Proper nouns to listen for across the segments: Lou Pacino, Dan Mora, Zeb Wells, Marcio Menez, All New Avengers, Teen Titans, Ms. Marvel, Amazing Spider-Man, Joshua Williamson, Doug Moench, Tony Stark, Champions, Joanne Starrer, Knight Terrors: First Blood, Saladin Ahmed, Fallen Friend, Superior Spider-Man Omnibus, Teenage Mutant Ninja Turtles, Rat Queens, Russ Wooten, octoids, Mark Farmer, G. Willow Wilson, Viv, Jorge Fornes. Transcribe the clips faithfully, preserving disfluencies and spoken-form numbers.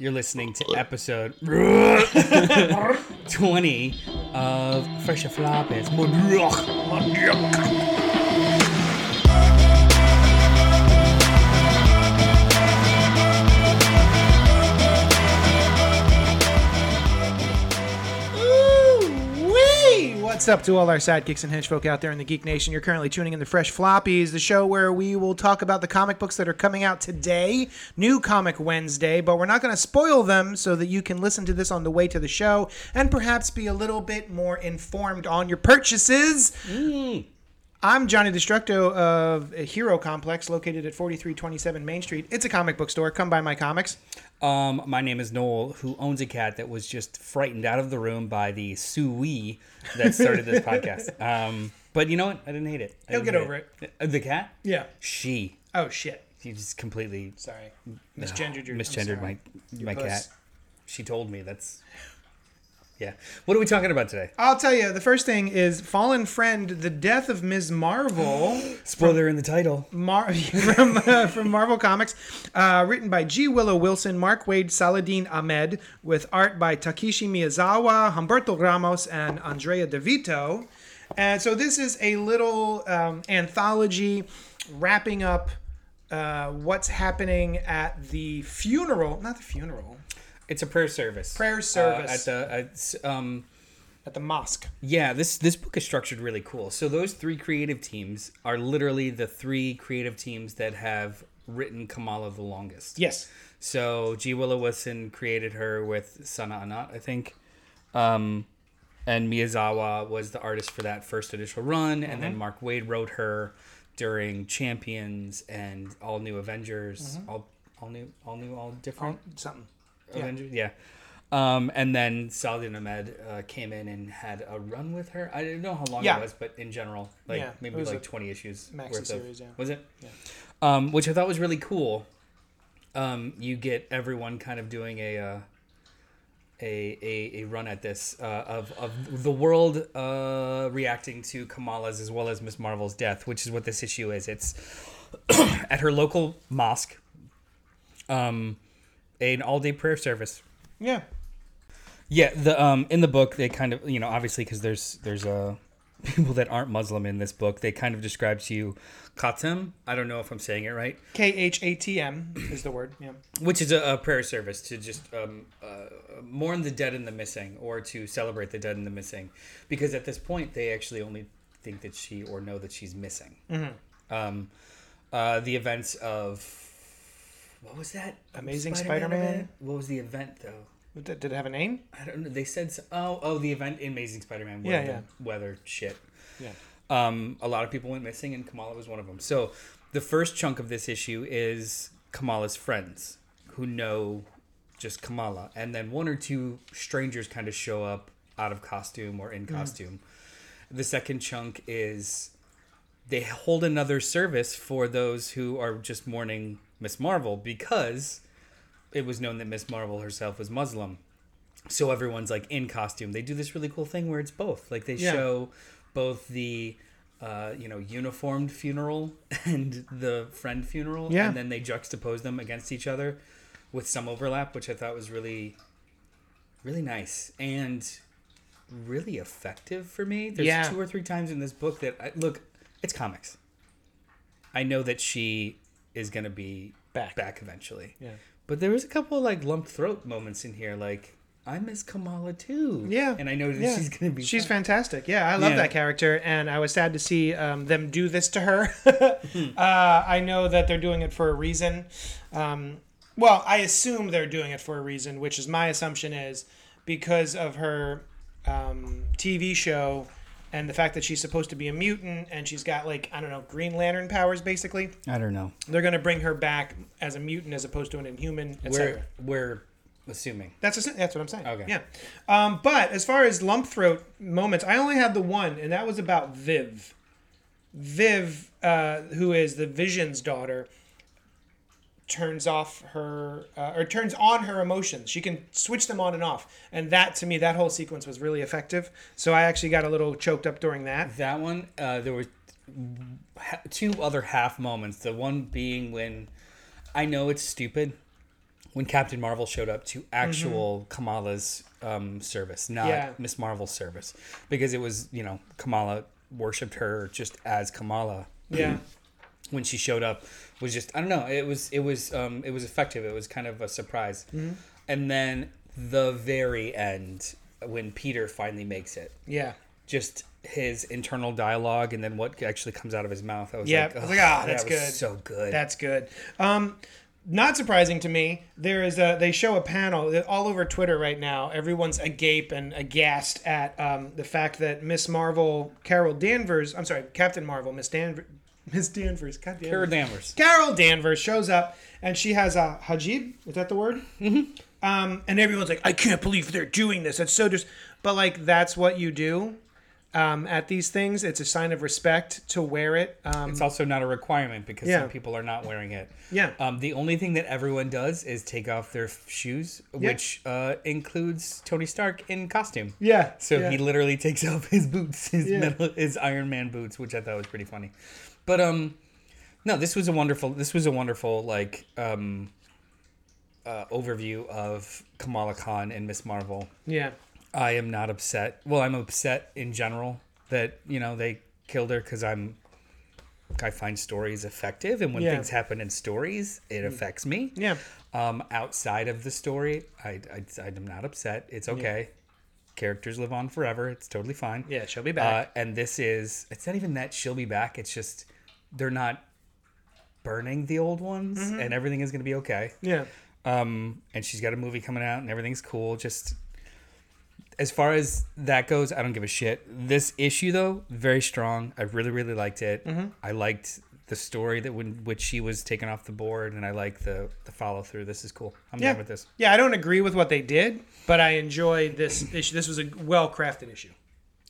You're listening to episode twenty of Fresh Floppies. What's up to all our sidekicks and henchfolk out there in the Geek Nation? You're currently tuning in to Fresh Floppies, the show where we will talk about the comic books that are coming out today, New Comic Wednesday, but we're not going to spoil them so that you can listen to this on the way to the show and perhaps be a little bit more informed on your purchases. Mm. I'm Johnny Destructo of Hero Complex, located at forty-three twenty-seven Main Street. It's a comic book store. Come buy my comics. Um, my name is Noel, who owns a cat that was just frightened out of the room by the suey that started this podcast. Um, but you know what? I didn't hate it. I He'll get over it. it. The cat? Yeah. She. Oh, shit. She just completely... Sorry. Misgendered your... Misgendered my, my cat. She told me that's... Yeah. What are we talking about today? I'll tell you. The first thing is Fallen Friend, the death of Miz Marvel. Spoiler from, in the title. Mar- from, uh, from Marvel Comics. Uh, written by G. Willow Wilson, Mark Waid, Saladin Ahmed, with art by Takeshi Miyazawa, Humberto Ramos, and Andrea DeVito. And so this is a little um, anthology wrapping up uh, what's happening at the funeral. Not the funeral. It's a prayer service. Prayer service uh, at the at, um, at the mosque. Yeah, this this book is structured really cool. So those three creative teams are literally the three creative teams that have written Kamala the longest. Yes. So G. Willow Wilson created her with Sana Anat, I think, um, and Miyazawa was the artist for that first initial run, mm-hmm. and then Mark Waid wrote her during Champions and All New Avengers, mm-hmm. all all new, all new, all different all, something. Avengers, yeah, yeah. Um, and then Saladin Ahmed uh, came in and had a run with her. I don't know how long yeah. it was, but in general, like yeah, maybe like twenty issues maxi worth series, of, yeah. was it? Yeah. Um, which I thought was really cool. Um, you get everyone kind of doing a uh, a, a a run at this uh, of of the world uh, reacting to Kamala's as well as Miz Marvel's death, which is what this issue is. It's at her local mosque. Um. An all-day prayer service. Yeah, yeah. The um in the book they kind of, you know, obviously because there's there's uh people that aren't Muslim in this book, they kind of describe to you khatam. I don't know if I'm saying it right. K H A T M is the word. Yeah, which is a, a prayer service to just um uh, mourn the dead and the missing, or to celebrate the dead and the missing, because at this point they actually only think that she or know that she's missing. Mm-hmm. Um, uh, the events of. What was that? Amazing Spider-Man? Spider-Man? What was the event, though? Did it have a name? I don't know. They said, so. oh, oh, the event in Amazing Spider-Man. Yeah, yeah. Weather shit. Yeah. Um, a lot of people went missing, and Kamala was one of them. So the first chunk of this issue is Kamala's friends, who know just Kamala. And then one or two strangers kind of show up out of costume or in costume. Mm. The second chunk is they hold another service for those who are just mourning Miz Marvel, because it was known that Miz Marvel herself was Muslim. So everyone's like in costume. They do this really cool thing where it's both. Like they yeah. show both the uh, you know, uniformed funeral and the friend funeral. Yeah. And then they juxtapose them against each other with some overlap, which I thought was really, really nice and really effective for me. There's yeah. two or three times in this book that I, look, it's comics. I know that she is going to be back back eventually. Yeah. But there was a couple of like lumped throat moments in here. Like, I miss Kamala too. Yeah. And I know that yeah. she's going to be She's fun. fantastic. Yeah, I love yeah. that character. And I was sad to see um, them do this to her. mm-hmm. uh, I know that they're doing it for a reason. Um, well, I assume they're doing it for a reason, which is my assumption is because of her um, T V show and the fact that she's supposed to be a mutant and she's got, like, I don't know, Green Lantern powers, basically. I don't know. They're going to bring her back as a mutant as opposed to an inhuman, et cetera. We're, we're assuming. That's a, that's what I'm saying. Okay. Yeah. Um, but as far as lump throat moments, I only had the one, and that was about Viv. Viv, uh, who is the Vision's daughter, turns off her uh, or turns on her emotions. She can switch them on and off, and that to me, that whole sequence was really effective. So I actually got a little choked up during that. That one, uh, there were two other half moments. The one being when I know it's stupid, when Captain Marvel showed up to actual mm-hmm. Kamala's um, service, not yeah. Miz Marvel's service, because it was, you know, Kamala worshipped her just as Kamala. Yeah. When she showed up, was just, I don't know, it was it was um, it was effective. It was kind of a surprise. Mm-hmm. And then the very end, when Peter finally makes it. Yeah. Just his internal dialogue and then what actually comes out of his mouth. I was yeah. like, oh, yeah, that's that was good. So good. That's good. Um, not surprising to me. There is a, they show a panel all over Twitter right now. Everyone's agape and aghast at um, the fact that Miz Marvel, Carol Danvers, I'm sorry, Captain Marvel, Miz Danvers, Miz Danvers, God damn Carol Danvers. Carol Danvers shows up and she has a hijab. Is that the word? Mm-hmm. Um, and everyone's like, I can't believe they're doing this. It's so just, dis- but like, that's what you do. Um, at these things, it's a sign of respect to wear it. Um, it's also not a requirement because yeah. some people are not wearing it. Yeah. Um, the only thing that everyone does is take off their f- shoes, yeah. which uh, includes Tony Stark in costume. Yeah. So yeah. he literally takes off his boots, his yeah. metal, his Iron Man boots, which I thought was pretty funny. But um, no, this was a wonderful. This was a wonderful like um, uh, overview of Kamala Khan and Miz Marvel. Yeah. I am not upset. Well, I'm upset in general that, you know, they killed her because I'm, I find stories effective. And when yeah. things happen in stories, it affects me. Yeah. Um, outside of the story, I, I, I'm not upset. It's okay. Yeah. Characters live on forever. It's totally fine. Yeah, she'll be back. Uh, and this is, it's not even that she'll be back. It's just they're not burning the old ones mm-hmm. and everything is going to be okay. Yeah. Um, and she's got a movie coming out and everything's cool. Just... As far as that goes, I don't give a shit. This issue, though, very strong. I really, really liked it. Mm-hmm. I liked the story that when which she was taken off the board, and I like the, the follow through. This is cool. I'm yeah. done with this. Yeah, I don't agree with what they did, but I enjoyed this issue. This was a well crafted issue.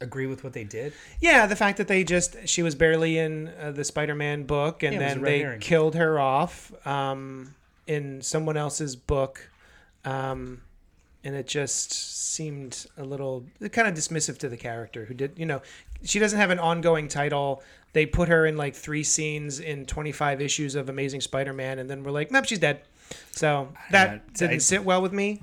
Agree with what they did? Yeah, the fact that they just she was barely in uh, the Spider-Man book, and yeah, then they herring. killed her off um, in someone else's book. Um, And it just seemed a little kind of dismissive to the character who did, you know, she doesn't have an ongoing title. They put her in like three scenes in twenty-five issues of Amazing Spider-Man. And then we're like, nope, she's dead. So that didn't I, sit well with me.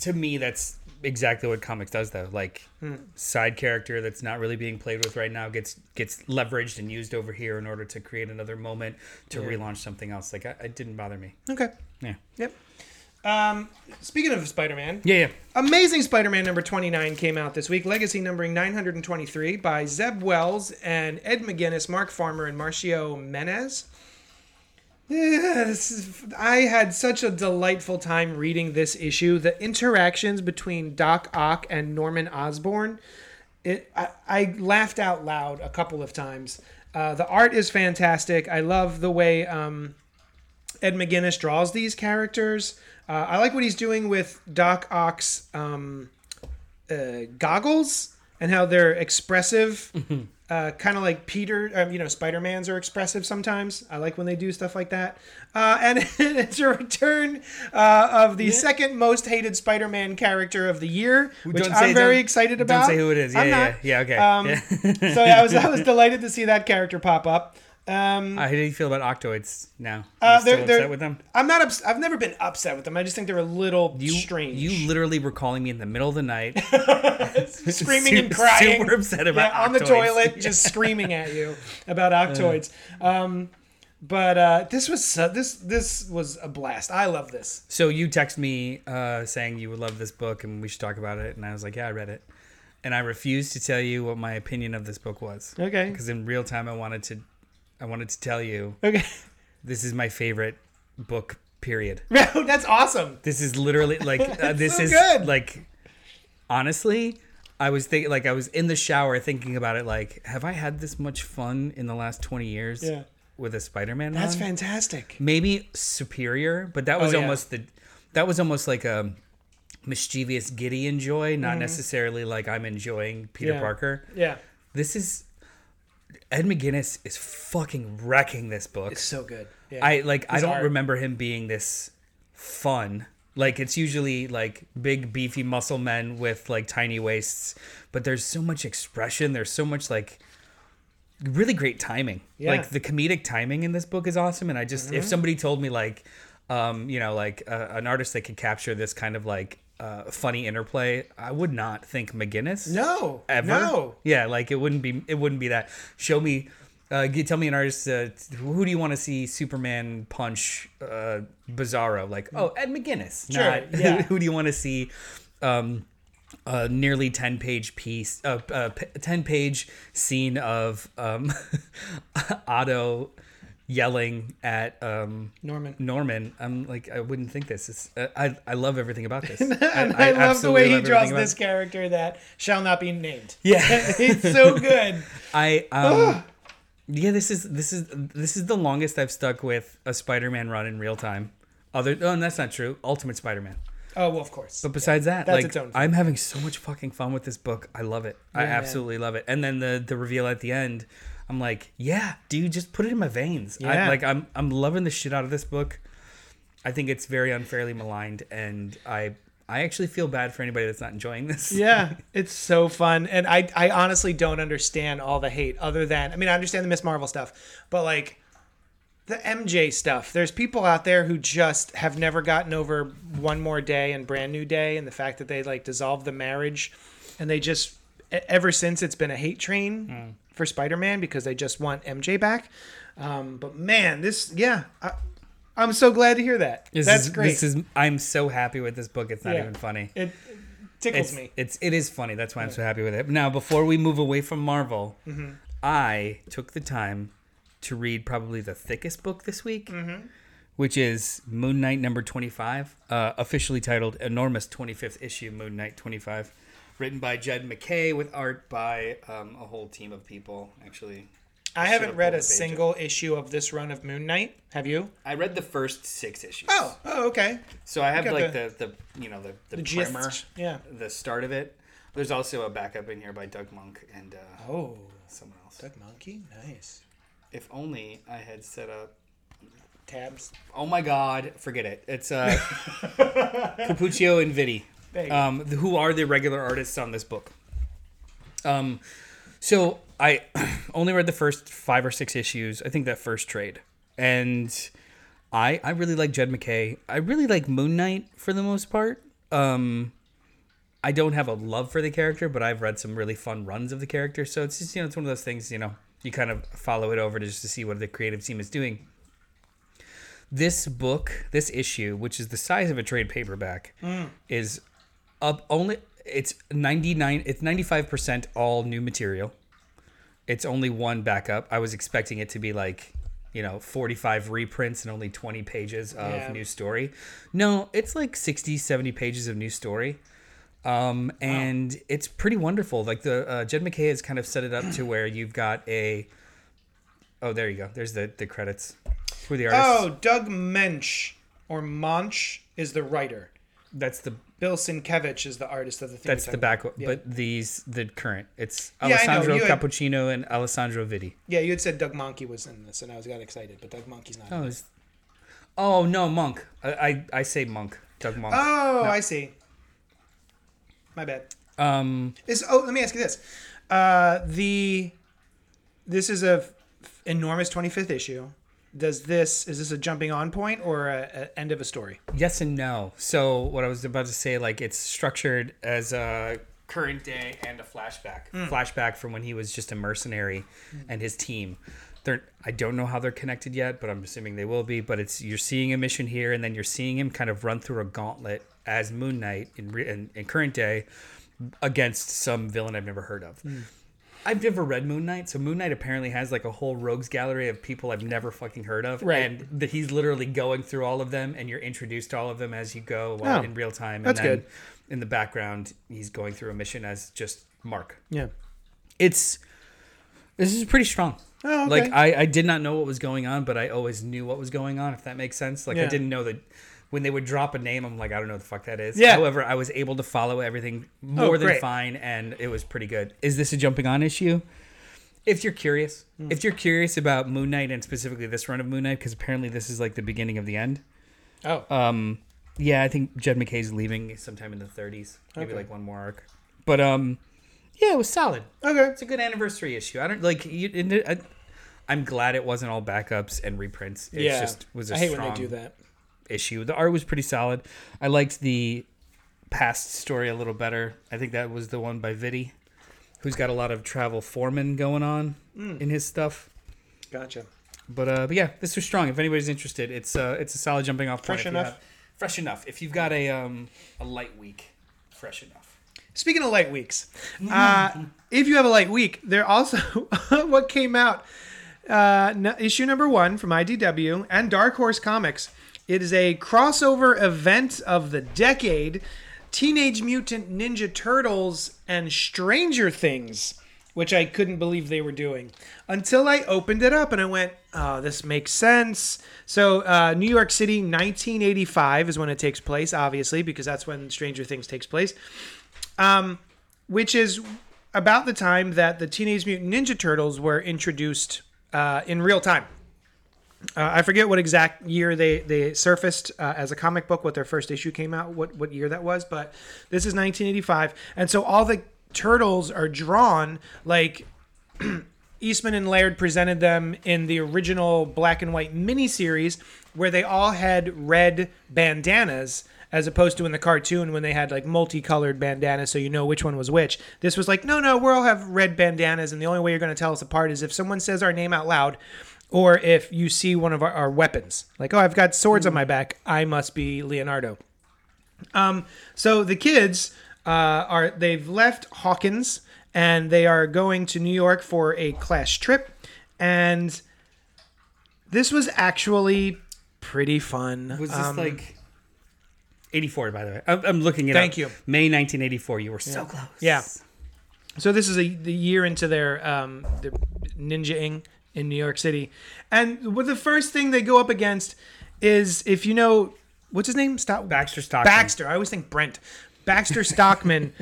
To me, that's exactly what comics does, though. Like hmm. side character that's not really being played with right now gets gets leveraged and used over here in order to create another moment to yeah. relaunch something else. Like I, it didn't bother me. Okay. Yeah. Yep. Um, speaking of Spider-Man, yeah, yeah, Amazing Spider-Man number twenty-nine came out this week. Legacy numbering nine hundred twenty-three by Zeb Wells and Ed McGuinness, Mark Farmer, and Marcio Menez. Yeah, this is, I had such a delightful time reading this issue. The interactions between Doc Ock and Norman Osborn, it, I, I laughed out loud a couple of times. Uh, the art is fantastic. I love the way um, Ed McGuinness draws these characters. Uh, I like what he's doing with Doc Ock's um, uh, goggles and how they're expressive, mm-hmm. uh, kind of like Peter, um, you know, Spider-Mans are expressive sometimes. I like when they do stuff like that. Uh, and it's a return uh, of the yeah. second most hated Spider-Man character of the year, which don't I'm say, very excited about. Don't say who it is. Yeah, I'm yeah, not. yeah, yeah, okay. Um, yeah. So yeah, I was I was delighted to see that character pop up. Um, uh, how do you feel about octoids now? Are you uh, they're, still upset they're, with them? I'm not ups- I've never been upset with them. I just think they're a little you, strange. You literally were calling me in the middle of the night. Screaming and crying. Super upset about yeah, octoids. On the toilet, just screaming at you about octoids. Um, but uh, this was so, this this was a blast. I love this. So you text me uh, saying you would love this book and we should talk about it. And I was like, yeah, I read it. And I refused to tell you what my opinion of this book was. Okay. Because in real time, I wanted to... I wanted to tell you, okay. This is my favorite book, period. That's awesome. This is literally like, uh, this so is good. Like, honestly, I was thinking, like I was in the shower thinking about it. Like, have I had this much fun in the last twenty years yeah. with a Spider-Man? That's run? Fantastic. Maybe Superior, but that was oh, almost yeah. the, that was almost like a mischievous giddy enjoy. Not mm-hmm. necessarily like I'm enjoying Peter yeah. Parker. Yeah. This is, Ed McGuinness is fucking wrecking this book. It's so good. Yeah. I like. His I don't art. remember him being this fun. Like it's usually like big beefy muscle men with like tiny waists, but there's so much expression. There's so much like really great timing. Yeah. Like the comedic timing in this book is awesome. And I just mm-hmm. if somebody told me like, um, you know, like uh, an artist that could capture this kind of like uh, funny interplay. I would not think McGuinness. No, ever. No. Yeah, like it wouldn't be. It wouldn't be that. Show me. Uh, tell me an artist. Uh, who do you want to see Superman punch uh, Bizarro? Like, oh, Ed McGuinness. Sure. Not, yeah. Who do you want to see? Um, a nearly ten-page piece, a uh, ten-page uh, scene of um, Otto yelling at um, Norman. Norman. I'm like, I wouldn't think this. It's, uh, I I love everything about this. I, I, I love the way love he draws this it. character that shall not be named. Yeah, it's so good. I. Um, Yeah, this is this is this is the longest I've stuck with a Spider-Man run in real time. Other, oh, and that's not true. Ultimate Spider-Man. Oh well, of course. But besides yeah, that, that's like its own I'm having so much fucking fun with this book. I love it. Yeah, I absolutely man. love it. And then the the reveal at the end, I'm like, yeah, dude, just put it in my veins. Yeah. I, like I'm I'm loving the shit out of this book. I think it's very unfairly maligned, and I. I actually feel bad for anybody that's not enjoying this. Yeah, it's so fun. And I, I honestly don't understand all the hate other than, I mean, I understand the Miz Marvel stuff, but like the M J stuff, there's people out there who just have never gotten over One More Day and Brand New Day and the fact that they like dissolved the marriage. And they just, ever since it's been a hate train mm. for Spider-Man because they just want M J back. Um, but man, this, yeah. I, I'm so glad to hear that. This That's is, great. This is, I'm so happy with this book. It's not yeah. even funny. It, it tickles it's, me. It's it is funny. That's why I'm so happy with it. Now, before we move away from Marvel, mm-hmm. I took the time to read probably the thickest book this week, mm-hmm. which is Moon Knight number twenty-five, uh, officially titled Enormous twenty-fifth Issue Moon Knight twenty-five, written by Jed McKay with art by um, a whole team of people, actually. I haven't read a single up. issue of this run of Moon Knight. Have you? I read the first six issues. Oh, oh, okay. So I have like the, the, the you know the the, the primer, yeah, the start of it. There's also a backup in here by Doug Moench and uh, oh, someone else. Doug Moench, nice. If only I had set up tabs. Oh my God, forget it. It's uh, Cappuccio and Vitti, um, who are the regular artists on this book. Um, so. I only read the first five or six issues. I think that first trade. And I I really like Jed McKay. I really like Moon Knight for the most part. Um, I don't have a love for the character, but I've read some really fun runs of the character. So it's just, you know, it's one of those things, you know, you kind of follow it over to just to see what the creative team is doing. This book, this issue, which is the size of a trade paperback, mm. is up only, it's ninety-nine, it's ninety-five percent all new material. It's only one backup. I was expecting it to be like, you know, forty-five reprints and only twenty pages of yeah. new story. No, it's like sixty, seventy pages of new story. Um, and wow. it's pretty wonderful. Like the uh, Jed McKay has kind of set it up to where you've got a... Oh, there you go. There's the, the credits. Who are the artists? Oh, Doug Moench or Moench is the writer. That's the... Bill Sienkiewicz is the artist of the thing. That's the back one, yeah. But these, the current. It's yeah, Alessandro Cappuccino had, and Alessandro Vitti. Yeah, you had said Doug Moench was in this, and I was got excited, but Doug Moench's not oh, in this. Oh, no, Moench. I, I, I say Moench. Doug Moench. Oh, no. I see. My bad. Um, is, oh, let me ask you this. Uh, the This is a f- enormous twenty-fifth issue. Does this, is this a jumping on point or a, a end of a story? Yes and no. So what I was about to say, like it's structured as a current day and a flashback. Mm. Flashback from when he was just a mercenary mm. and his team. They're, I don't know how they're connected yet, but I'm assuming they will be. But it's, you're seeing a mission here and then you're seeing him kind of run through a gauntlet as Moon Knight in, re, in, in current day against some villain I've never heard of. Mm. I've never read Moon Knight, so Moon Knight apparently has like a whole rogues gallery of people I've never fucking heard of. Right. And that he's literally going through all of them, and you're introduced to all of them as you go oh, in real time. And that's then good. In the background, he's going through a mission as just Mark. Yeah. It's... This is pretty strong. Oh, okay. Like, I, I did not know what was going on, but I always knew what was going on, if that makes sense. Like, yeah. I didn't know that... When they would drop a name, I'm like, I don't know what the fuck that is. Yeah. However, I was able to follow everything more oh, than fine, and it was pretty good. Is this a jumping on issue? If you're curious. Mm. If you're curious about Moon Knight and specifically this run of Moon Knight, because apparently this is like the beginning of the end. Oh. Um. Yeah, I think Jed McKay's leaving sometime in the thirties. Maybe okay. like one more arc. But um, yeah, it was solid. Okay. It's a good anniversary issue. I don't like you. It, I, I'm glad it wasn't all backups and reprints. It yeah. just was a I hate strong, when they do that. issue. The art was pretty solid. I liked the past story a little better. I think that was the one by Vitti, who's got a lot of travel foreman going on mm. in his stuff. Gotcha. But uh, but yeah, this was strong. If anybody's interested, it's uh, it's a solid jumping off point. Fresh enough. Have, fresh enough. If you've got a um a light week, fresh enough. Speaking of light weeks, uh, if you have a light week, there also what came out uh, no, issue number one from I D W and Dark Horse Comics. It is a crossover event of the decade: Teenage Mutant Ninja Turtles and Stranger Things, which I couldn't believe they were doing until I opened it up and I went, oh, this makes sense. So uh, New York City, nineteen eighty-five is when it takes place, obviously, because that's when Stranger Things takes place, um, which is about the time that the Teenage Mutant Ninja Turtles were introduced uh, in real time. Uh, I forget what exact year they, they surfaced uh, as a comic book, what their first issue came out, what, what year that was, but this is nineteen eighty-five. And so all the turtles are drawn like Eastman and Laird presented them in the original black and white miniseries, where they all had red bandanas, as opposed to in the cartoon when they had like multicolored bandanas so you know which one was which. This was like, no, no, we'll all have red bandanas, and the only way you're going to tell us apart is if someone says our name out loud, or if you see one of our, our weapons. Like, oh, I've got swords on my back. I must be Leonardo. Um, so the kids uh, are, they've left Hawkins and they are going to New York for a class trip. And this was actually pretty fun. Was this um, like eighty-four, by the way? I'm, I'm looking it up. Thank you. May nineteen eighty-four. You were so yeah. close. Yeah. So this is a, the year into their, um, their ninja-ing in New York City. And the first thing they go up against is, if you know, what's his name? Sto- Baxter Stockman. Baxter. I always think Brent. Baxter Stockman.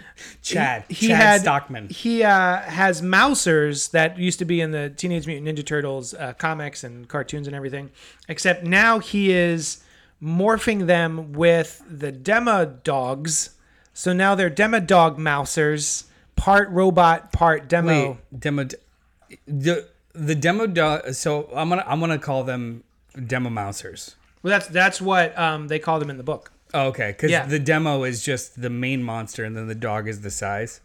Chad. He, he Chad had, Stockman. He uh, has Mousers that used to be in the Teenage Mutant Ninja Turtles uh, comics and cartoons and everything. Except now he is morphing them with the Demodogs. So now they're Demodog Mousers. Part robot, part demo. Wait, demo... The... The demo, do- so I'm gonna I'm gonna call them demo mousers. Well, that's that's what um, they call them in the book. Oh, okay, because yeah. the demo is just the main monster, and then the dog is the size.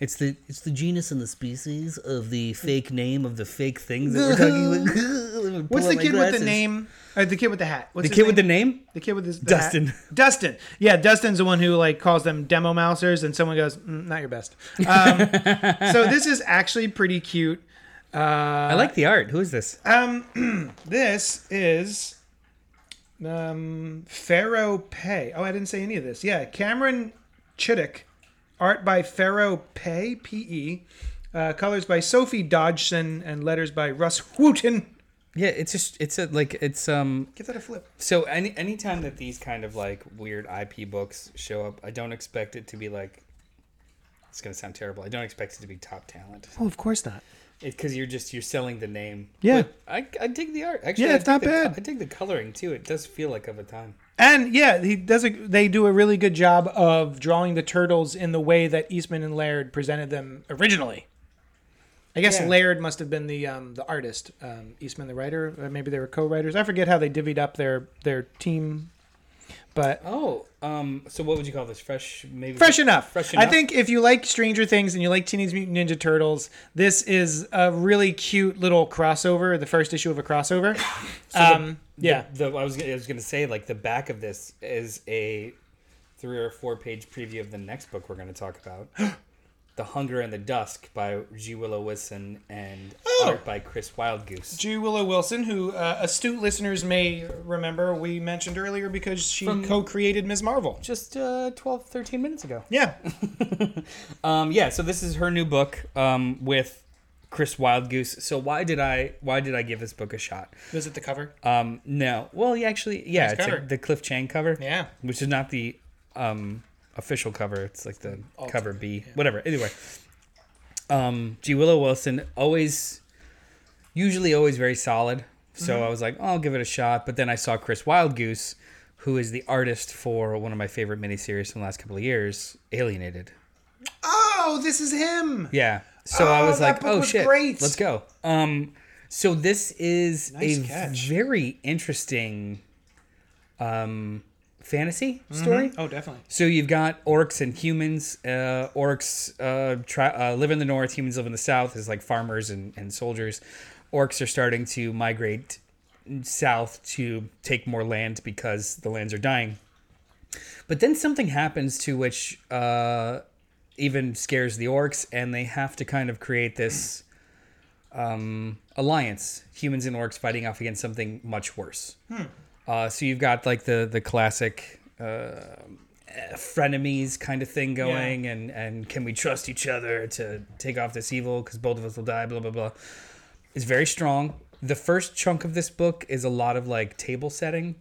It's the it's the genus and the species of the fake name of the fake things that we're talking about. What's the kid with the name? Or the kid with the hat. What's the kid name? with the name? The kid with his, the Dustin. Hat. Dustin. Yeah, Dustin's the one who like calls them demo mousers, and someone goes, mm, "Not your best." Um, so this is actually pretty cute. Uh, I like the art. Who is this? Um, this is um, Pharaoh Pei. Oh, I didn't say any of this. Yeah, Cameron Chittick. Art by Pharaoh Pei, P E. Uh, colors by Sophie Dodgson and letters by Russ Wooten. Yeah, it's just it's a, like it's um. Give that a flip. So any anytime that these kind of like weird I P books show up, I don't expect it to be like. It's gonna sound terrible. I don't expect it to be top talent. Oh, of course not. Because you're just you're selling the name. Yeah, but I I dig the art. Actually, yeah, it's not bad. I dig the coloring too. It does feel like of a time. And yeah, he does. A, they do a really good job of drawing the turtles in the way that Eastman and Laird presented them originally. I guess yeah. Laird must have been the um, the artist, um, Eastman the writer. Or maybe they were co-writers. I forget how they divvied up their their team. But oh, um, so what would you call this? Fresh, maybe fresh enough. Fresh enough. I think if you like Stranger Things and you like Teenage Mutant Ninja Turtles, this is a really cute little crossover. The first issue of a crossover. so um, the, yeah, the, the, I was I was gonna say like the back of this is a three or four page preview of the next book we're gonna talk about, The Hunger and the Dusk by G. Willow Wilson and oh. art by Chris Wildgoose. G. Willow Wilson, who uh, astute listeners may remember we mentioned earlier because she From co-created Miz Marvel. Just uh, twelve, thirteen minutes ago. Yeah. um, yeah, so this is her new book um, with Chris Wildgoose. So why did I why did I give this book a shot? Was it the cover? Um, no. Well, yeah, actually, yeah, nice it's cover. A, the Cliff Chang cover. Yeah. Which is not the... Um, official cover. It's like the Ultimate, cover B, yeah. whatever. Anyway, um, G. Willow Wilson always, usually always very solid. So mm-hmm. I was like, oh, I'll give it a shot. But then I saw Chris Wildgoose, who is the artist for one of my favorite miniseries from the last couple of years, Alienated. Oh, this is him. Yeah. So oh, I was like, oh was shit, great. Let's go. Um, so this is nice a catch. very interesting um, fantasy story. Mm-hmm. Oh, definitely. So you've got orcs and humans. Uh, orcs uh, tra- uh, live in the north. Humans live in the south as like farmers and, and soldiers. Orcs are starting to migrate south to take more land because the lands are dying. But then something happens to which uh, even scares the orcs, and they have to kind of create this um, alliance. Humans and orcs fighting off against something much worse. Hmm. Uh, so you've got like the, the classic uh, frenemies kind of thing going, yeah. and, and can we trust each other to take off this evil because both of us will die, blah, blah, blah. It's very strong. The first chunk of this book is a lot of like table setting.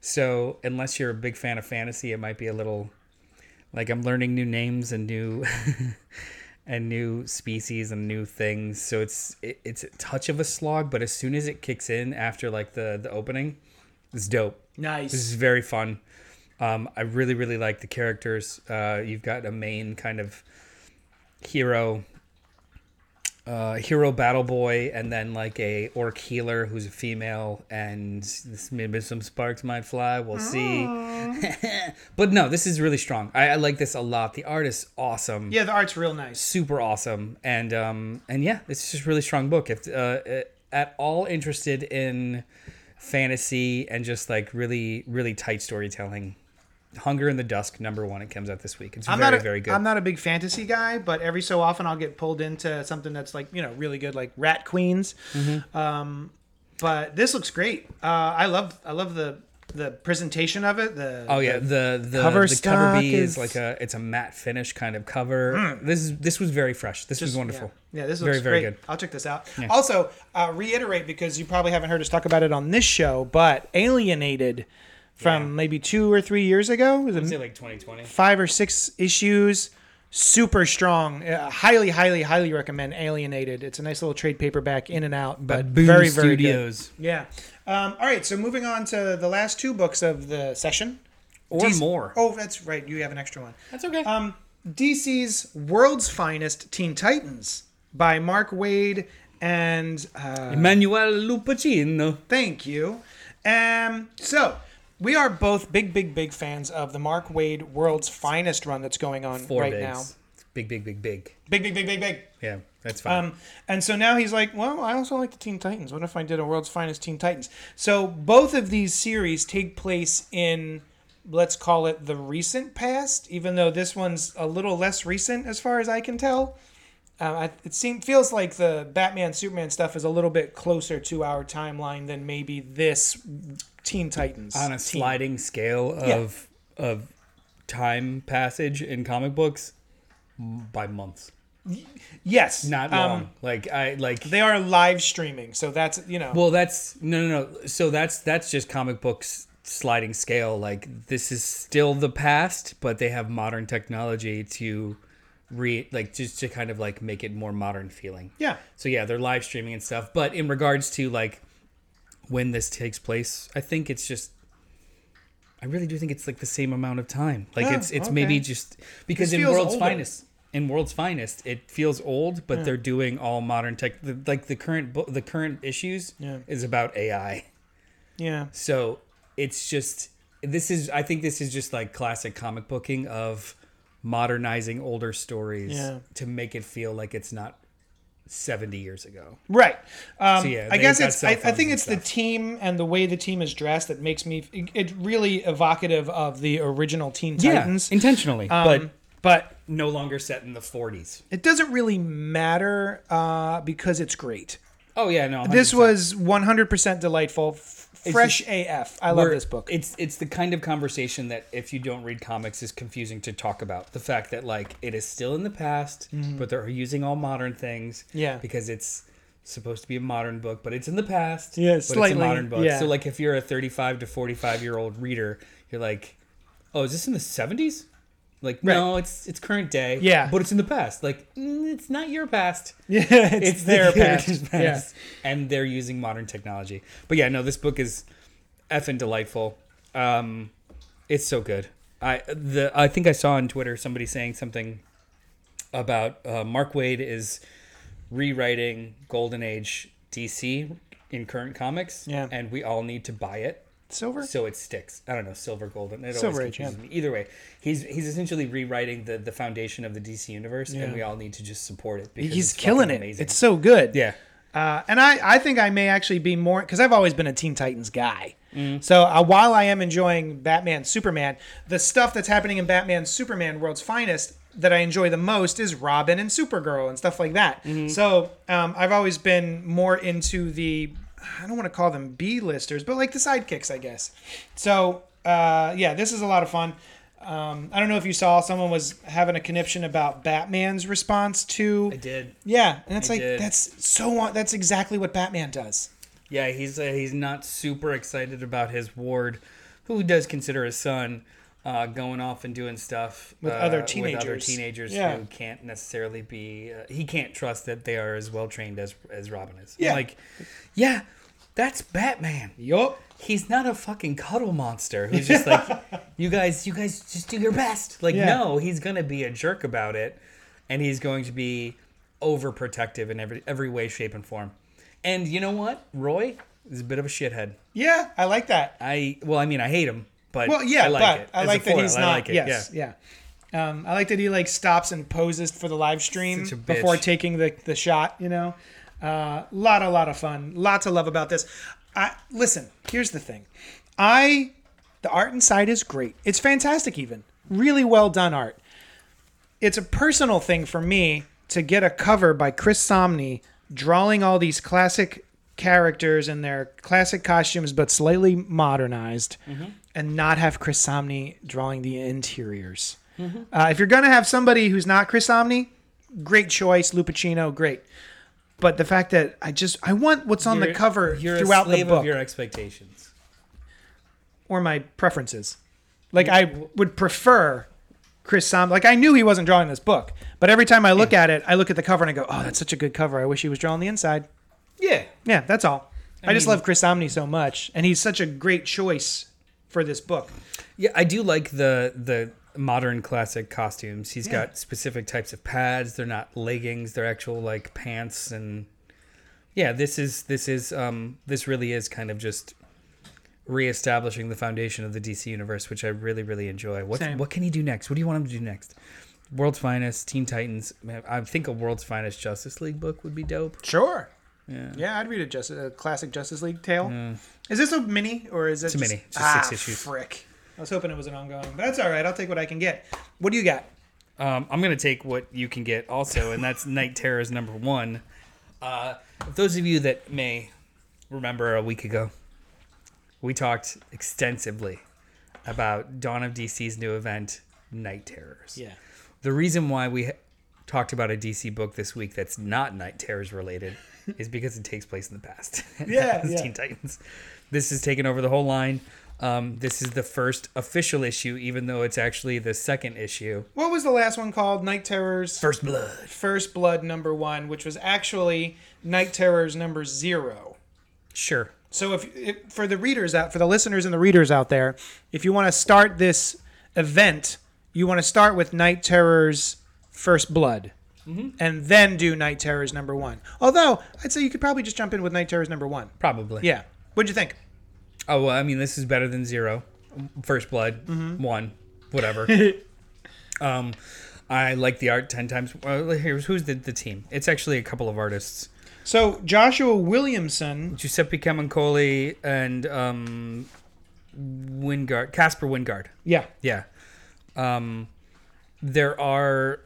So unless you're a big fan of fantasy, it might be a little like I'm learning new names and new and new species and new things. So it's it, it's a touch of a slog, but as soon as it kicks in after like the, the opening, it's dope. Nice. This is very fun. Um, I really, really like the characters. Uh, you've got a main kind of hero, uh, hero battle boy, and then like a orc healer who's a female, and this, maybe some sparks might fly. We'll Aww. see. But no, this is really strong. I, I like this a lot. The art is awesome. Yeah, the art's real nice. Super awesome. And um, and yeah, it's just a really strong book. If uh, at all interested in fantasy and just like really, really tight storytelling, Hunger in the Dusk, number one. It comes out this week. It's I'm very, a, very good. I'm not a big fantasy guy, but every so often I'll get pulled into something that's like, you know, really good, like Rat Queens. Mm-hmm. Um, but this looks great. Uh, I love, I love the the presentation of it. The oh yeah, the the, the cover, the cover B is, is like a it's a matte finish kind of cover. Mm. This is this was very fresh. This just, was wonderful. Yeah, yeah this looks very great. Very good. I'll check this out. Yeah. Also, uh, reiterate because you probably haven't heard us talk about it on this show, but Alienated. From yeah. maybe two or three years ago. I'd say like twenty twenty. Five or six issues. Super strong. Uh, highly, highly, highly recommend Alienated. It's a nice little trade paperback, in and out, but Baboon very, very Studios. Good. Yeah. Um, all right, so moving on to the last two books of the session. Or D C- more. Oh, that's right. You have an extra one. That's okay. Um, D C's World's Finest Teen Titans by Mark Waid and... Uh, Emmanuel Lupacino. Thank you. Um, so... We are both big, big, big fans of the Mark Waid World's Finest run that's going on Four right bigs. now. It's big, big, big, big. Big, big, big, big, big. Yeah, that's fine. Um, and so now he's like, well, I also like the Teen Titans. What if I did a World's Finest Teen Titans? So both of these series take place in, let's call it the recent past, even though this one's a little less recent as far as I can tell. Uh, it seems feels like the Batman, Superman stuff is a little bit closer to our timeline than maybe this Teen Titans. On a sliding team. scale of yeah. of time passage in comic books by months. Yes, not um, long. Like I like they are live streaming, so that's you know. Well, that's no, no, no. So that's that's just comic books sliding scale. Like this is still the past, but they have modern technology to. Re like just to kind of like make it more modern feeling. Yeah. So yeah, they're live streaming and stuff. But in regards to like when this takes place, I think it's just I really do think it's like the same amount of time. Like oh, it's it's okay. maybe just because in World's older. Finest, in World's Finest, it feels old, but yeah. they're doing all modern tech. The, like the current bo- the current issues yeah. is about A I. Yeah. So it's just this is I think this is just like classic comic booking of. Modernizing older stories yeah. to make it feel like it's not seventy years ago, right? Um, so yeah, I guess it's. I, I think it's stuff. the team and the way the team is dressed that makes me. It, it really evocative of the original Teen Titans, yeah, intentionally, um, but but no longer set in the forties. It doesn't really matter uh, because it's great. Oh yeah, no. one hundred percent. This was one hundred percent delightful. Fresh just, A F. I love this book. It's it's the kind of conversation that if you don't read comics is confusing to talk about. The fact that like it is still in the past, mm-hmm. but they're using all modern things. Yeah. Because it's supposed to be a modern book, but it's in the past. Yeah, but slightly, it's a modern book. Yeah. So like if you're a thirty-five to forty-five year old reader, you're like, oh, is this in the seventies? Like right. no, it's it's current day. Yeah, but it's in the past. Like mm, it's not your past. Yeah, it's, it's their the past. past. Yeah. And they're using modern technology. But yeah, no, this book is effing delightful. Um, it's so good. I the I think I saw on Twitter somebody saying something about uh, Mark Waid is rewriting Golden Age D C in current comics. Yeah, and we all need to buy it. Silver? So it sticks. I don't know, silver, golden. It silver always confuses me. Either way, he's he's essentially rewriting the, the foundation of the D C universe, yeah. and we all need to just support it. Because he's killing it. Amazing. It's so good. Yeah. Uh, and I, I think I may actually be more, because I've always been a Teen Titans guy. Mm. So uh, while I am enjoying Batman, Superman, the stuff that's happening in Batman, Superman, World's Finest, that I enjoy the most is Robin and Supergirl and stuff like that. Mm-hmm. So um, I've always been more into the, I don't want to call them B-listers, but like the sidekicks, I guess. So uh, yeah, this is a lot of fun. Um, I don't know if you saw, someone was having a conniption about Batman's response to... I did. Yeah, and it's I like, did. that's so on, that's exactly what Batman does. Yeah, he's uh, he's not super excited about his ward, who does consider his son, uh, going off and doing stuff with uh, other teenagers, with other teenagers yeah. who can't necessarily be... Uh, he can't trust that they are as well-trained as, as Robin is. Yeah. I'm like, yeah, that's Batman. Yup. He's not a fucking cuddle monster who's just like, you guys, you guys just do your best. Like, yeah. no, he's going to be a jerk about it, and he's going to be overprotective in every every way, shape, and form. And you know what? Roy is a bit of a shithead. Yeah, I like that. I Well, I mean, I hate him, but well, yeah, I like but it. I like that foil, he's I not. Like it. Yes, yeah. yeah. Um, I like that he, like, stops and poses for the live stream before taking the, the shot, you know? A uh, lot, a lot of fun. Lots of love about this. I, listen, here's the thing. I, the art inside is great. It's fantastic even. Really well done art. It's a personal thing for me to get a cover by Chris Somney drawing all these classic characters in their classic costumes but slightly modernized mm-hmm. and not have Chris Somney drawing the interiors. Mm-hmm. Uh, if you're going to have somebody who's not Chris Somney, great choice. Lou Pacino, great. But the fact that I just I want what's on you're, the cover you're throughout a slave the book of your expectations or my preferences. Like yeah. I would prefer Chris Som. Like I knew he wasn't drawing this book, but every time I look yeah. at it, I look at the cover and I go, "Oh, that's such a good cover. I wish he was drawing the inside." Yeah, yeah, that's all. I, I mean, just love Chris Somney so much, and he's such a great choice for this book. Yeah, I do like the the. modern classic costumes. He's yeah. got specific types of pads. They're not leggings. They're actual like pants. And yeah, this is this is um this really is kind of just reestablishing the foundation of the D C universe, which I really really enjoy. What what can he do next? What do you want him to do next? World's Finest, Teen Titans. Man, I think a World's Finest Justice League book would be dope. Sure. Yeah. Yeah, I'd read a, just, a classic Justice League tale. Yeah. Is this a mini or is it? It's a mini. Just ah, six issues. Frick. I was hoping it was an ongoing, but that's all right. I'll take what I can get. What do you got? Um, I'm going to take what you can get also, and that's Knight Terrors number one. Uh, those of you that may remember a week ago, we talked extensively about Dawn of D C's new event, Knight Terrors. Yeah. The reason why we ha- talked about a D C book this week that's not Knight Terrors related is because it takes place in the past. Yeah. yeah. Teen Titans. This has taken over the whole line. Um, this is the first official issue, even though it's actually the second issue. What was the last one called? Knight Terrors? First Blood. First Blood number one, which was actually Knight Terrors number zero. Sure. So if, if for the readers out, for the listeners and the readers out there, if you want to start this event, you want to start with Knight Terrors First Blood. Mm-hmm. And then do Knight Terrors number one. Although, I'd say you could probably just jump in with Knight Terrors number one. Probably. Yeah. What'd you think? Oh, well, I mean, this is better than zero. First Blood, mm-hmm. one, whatever. um, I like the art ten times. Well, here's who's the, the team. It's actually a couple of artists. So Joshua Williamson, Giuseppe Camincoli, and um, Wingard, Casper Wingard. Yeah, yeah. Um, there are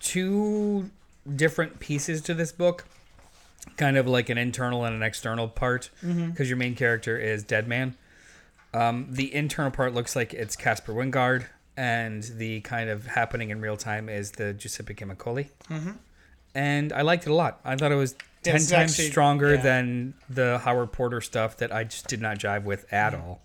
two different pieces to this book. Kind of like an internal and an external part, because mm-hmm. your main character is Deadman. Um, the internal part looks like it's Casper Wingard, and the kind of happening in real time is the Giuseppe Camincoli. Mm-hmm. And I liked it a lot. I thought it was ten it's times actually, stronger yeah. than the Howard Porter stuff that I just did not jive with at mm-hmm. all.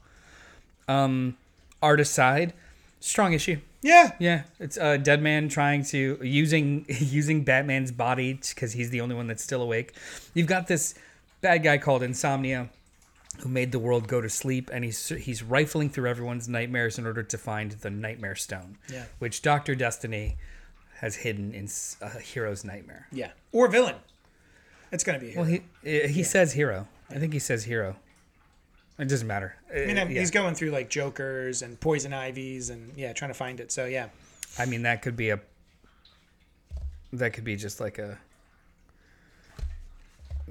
Um, art aside, strong issue. Yeah, yeah. It's a uh, Deadman trying to using using Batman's body because he's the only one that's still awake. You've got this bad guy called Insomnia, who made the world go to sleep, and he's he's rifling through everyone's nightmares in order to find the Nightmare Stone, yeah. which Doctor Destiny has hidden in a hero's nightmare. Yeah, or villain. It's gonna be a hero. Well, he he yeah. says hero. I think he says hero. It doesn't matter. I mean, uh, yeah. he's going through like Jokers and Poison Ivies and yeah, trying to find it. So yeah. I mean, that could be a. That could be just like a.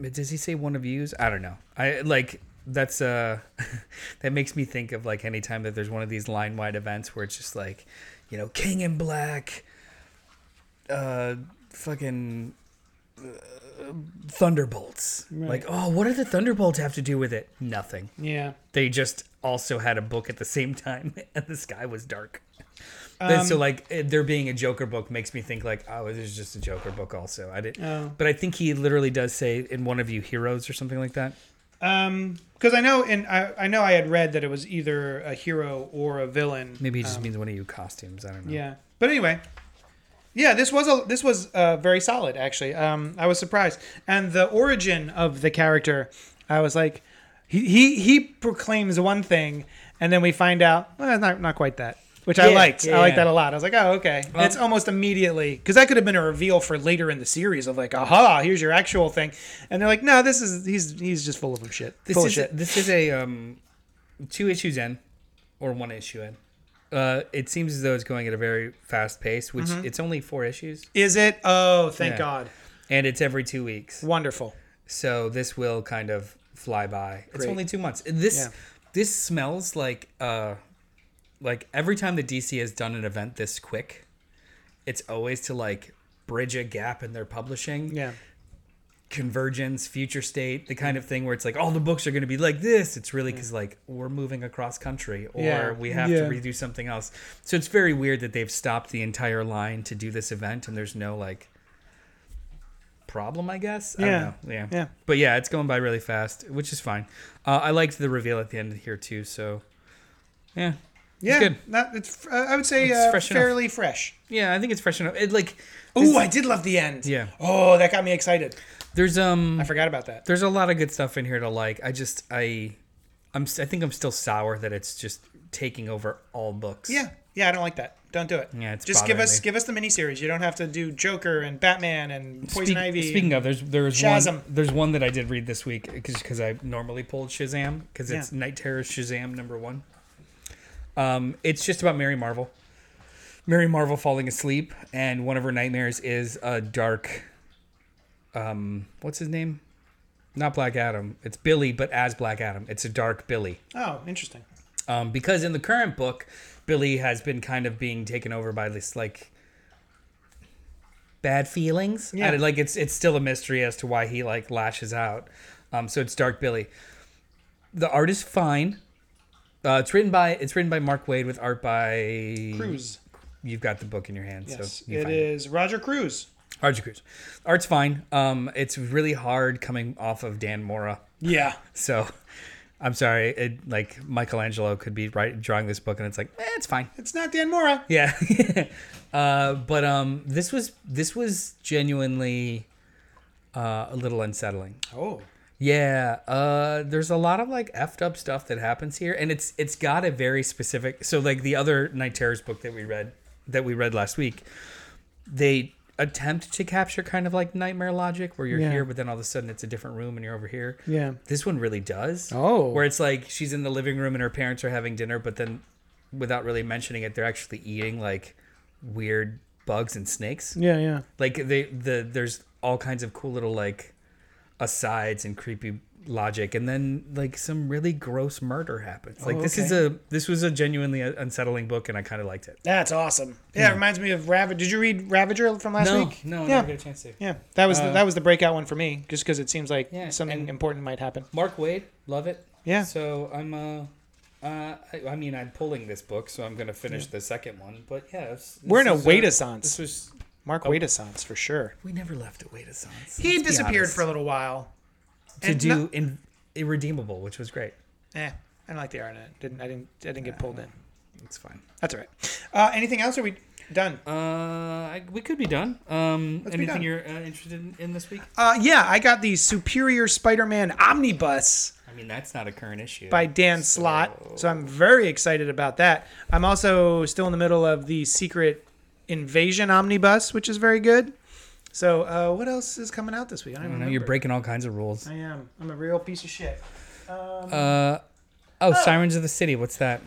Does he say one of yous? I don't know. I like that's uh that makes me think of like any time that there's one of these line wide events where it's just like, you know, King in Black, uh, fucking. Uh, Thunderbolts. Right. Like, oh, what do the Thunderbolts have to do with it? Nothing. Yeah. They just also had a book at the same time and the sky was dark. Um, so like there being a Joker book makes me think like, oh, there's just a Joker book also. I didn't oh. But I think he literally does say in one of you heroes or something like that. Um because I know and I, I know I had read that it was either a hero or a villain. Maybe he just um, means one of you costumes. I don't know. Yeah. But anyway, yeah, this was a this was uh, very solid actually. Um, I was surprised, and the origin of the character, I was like, he he, he proclaims one thing, and then we find out well, it's not not quite that, which yeah, I liked. Yeah, I liked yeah. that a lot. I was like, oh okay, well, it's almost immediately because that could have been a reveal for later in the series of like, aha, here's your actual thing, and they're like, no, this is he's he's just full of shit. This full is shit. This is a um, two issues in, or one issue in. Uh, it seems as though it's going at a very fast pace, which mm-hmm. it's only four issues. Is it? Oh, thank yeah. God. And it's every two weeks. Wonderful. So this will kind of fly by. Great. It's only two months. This yeah. this smells like uh, like every time the D C has done an event this quick, it's always to like bridge a gap in their publishing. Yeah. Convergence, Future State, the kind of thing where it's like all the books are going to be like this. It's really because like we're moving across country or yeah. we have yeah. to redo something else. So it's very weird that they've stopped the entire line to do this event and there's no like problem, I guess. Yeah. I don't know. Yeah. yeah. But yeah, it's going by really fast, which is fine. Uh, I liked the reveal at the end here too. So yeah. Yeah, it's good. Not, it's, uh, I would say it's uh, fresh fairly enough. fresh. Yeah, I think it's fresh enough. It, like, oh, I did love the end. Yeah. Oh, that got me excited. There's um. I forgot about that. There's a lot of good stuff in here to like. I just I, I'm I think I'm still sour that it's just taking over all books. Yeah, yeah. I don't like that. Don't do it. Yeah, it's just give us me. give us the miniseries. You don't have to do Joker and Batman and Poison Speak, Ivy. Speaking of, there's there's Shazam. one there's one that I did read this week because I normally pulled Shazam because it's yeah. Knight Terrors Shazam number one. Um, it's just about Mary Marvel, Mary Marvel falling asleep, and one of her nightmares is a dark, um, what's his name? Not Black Adam. It's Billy, but as Black Adam. It's a dark Billy. Oh, interesting. Um, because in the current book, Billy has been kind of being taken over by this like bad feelings. Yeah. Like it's it's still a mystery as to why he like lashes out. Um, so it's Dark Billy. The art is fine. Uh, it's written by it's written by Mark Waid with art by Cruz. You've got the book in your hand. Yes, so you it is it. Roger Cruz. Roger Cruz. Art's fine. Um, it's really hard coming off of Dan Mora. Yeah. So, I'm sorry. It, like Michelangelo could be right drawing this book, and it's like, eh, it's fine. It's not Dan Mora. Yeah. uh, but um, this was this was genuinely uh, a little unsettling. Oh. Yeah, uh, there's a lot of like effed up stuff that happens here, and it's it's got a very specific. So like the other Night Terrors book that we read that we read last week, they attempt to capture kind of like nightmare logic where you're yeah. here, but then all of a sudden it's a different room and you're over here. Yeah, this one really does. Oh, where it's like she's in the living room and her parents are having dinner, but then without really mentioning it, they're actually eating like weird bugs and snakes. Yeah, yeah. Like they the there's all kinds of cool little like. Asides and creepy logic, and then like some really gross murder happens. Like oh, okay. this is a this was a genuinely unsettling book, and I kind of liked it. That's awesome. Yeah, yeah. It reminds me of Ravager. Did you read Ravager from last no, week? No, no, yeah. I never got a chance to. Yeah, that was uh, the, that was the breakout one for me, just because it seems like yeah, something important might happen. Mark Waid, love it. Yeah. So I'm uh, uh I, I mean I'm pulling this book, so I'm gonna finish yeah. the second one. But yeah, it's, we're in a Waid-a-sance. This was. Mark oh. Waid-a-sance for sure. We never left a Waid-a-sance. He Let's disappeared for a little while to and do not, in, Irredeemable, which was great. Eh, I didn't like the art in it. Didn't I? Didn't I didn't get pulled in. It's fine. That's all right. Uh, anything else? Are we done? Uh, I, we could be done. Um, Let's anything be done. You're uh, interested in, in this week? Uh, yeah, I got the Superior Spider-Man Omnibus. I mean, that's not a current issue. By Dan so... Slott, so I'm very excited about that. I'm also still in the middle of the Secret Invasion Omnibus, which is very good. So uh what else is coming out this week? I don't, I don't know. You're breaking all kinds of rules. I am. I'm a real piece of shit. Um, uh Oh, oh, Sirens of the City. What's that?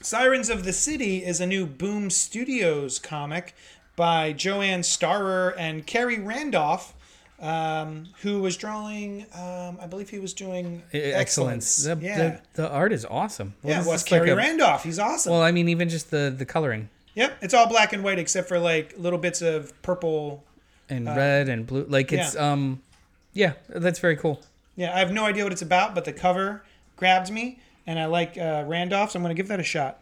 Sirens of the City is a new Boom Studios comic by Joanne Starrer and Kerry Randolph, um, who was drawing, um, I believe he was doing Excellence. Excellence. The, yeah. the, the art is awesome. Well, yeah, it was Kerry like a, Randolph. He's awesome. Well, I mean, even just the, the coloring. Yep. It's all black and white except for like little bits of purple. And uh, red and blue. Like it's, yeah. um, yeah, that's very cool. Yeah, I have no idea what it's about, but the cover grabbed me, and I like uh, Randolph, so I'm going to give that a shot.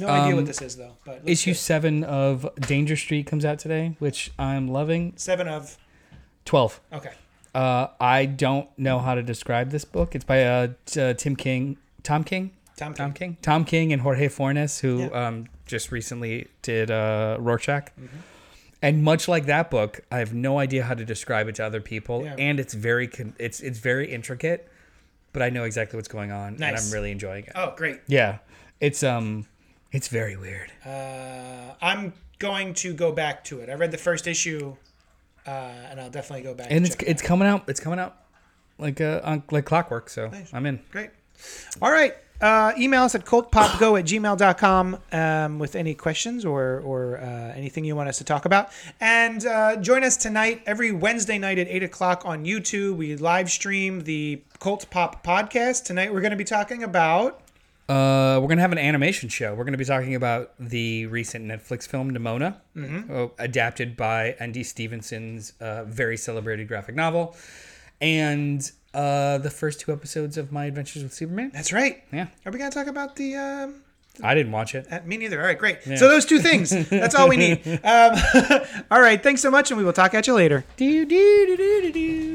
No um, idea what this is, though. But issue good. seven of Danger Street comes out today, which I'm loving. Seven of? Twelve. Okay. Uh, I don't know how to describe this book. It's by uh, uh, Tim King. Tom King? Tom King. Tom King, Tom King and Jorge Fornes, who yeah. um, just recently did uh, Rorschach. Mm-hmm. And much like that book, I have no idea how to describe it to other people, yeah. and it's very con- it's it's very intricate, but I know exactly what's going on, nice. and I'm really enjoying it. Oh, great! Yeah, it's um, it's very weird. Uh, I'm going to go back to it. I read the first issue, uh, and I'll definitely go back. And, and it's it's it out. coming out. It's coming out like uh on, like clockwork. So nice. I'm in. Great. All right. Uh, email us at cultpopgo at gmail dot com um, with any questions or, or uh, anything you want us to talk about. And uh, join us tonight every Wednesday night at eight o'clock on YouTube. We live stream the Cult Pop podcast. Tonight we're going to be talking about... Uh, we're going to have an animation show. We're going to be talking about the recent Netflix film, Nimona, mm-hmm. adapted by Andy Stevenson's uh, very celebrated graphic novel. And... Uh, the first two episodes of My Adventures with Superman. That's right. Yeah. Are we gonna talk about the? Um, the I didn't watch it. Uh, me neither. All right, great. Yeah. So those two things. That's all we need. Um, all right. Thanks so much, and we will talk at you later. Do do do do do do.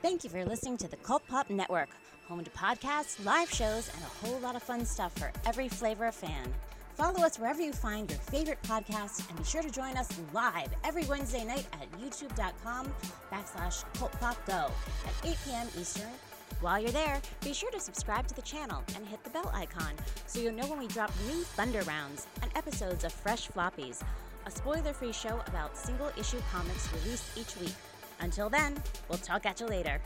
Thank you for listening to the Cult Pop Network, home to podcasts, live shows, and a whole lot of fun stuff for every flavor of fan. Follow us wherever you find your favorite podcasts, and be sure to join us live every Wednesday night at youtube.com backslash cultpopgo at eight p.m. Eastern. While you're there, be sure to subscribe to the channel and hit the bell icon so you'll know when we drop new Thunder Rounds and episodes of Fresh Floppies, a spoiler-free show about single-issue comics released each week. Until then, we'll talk at you later.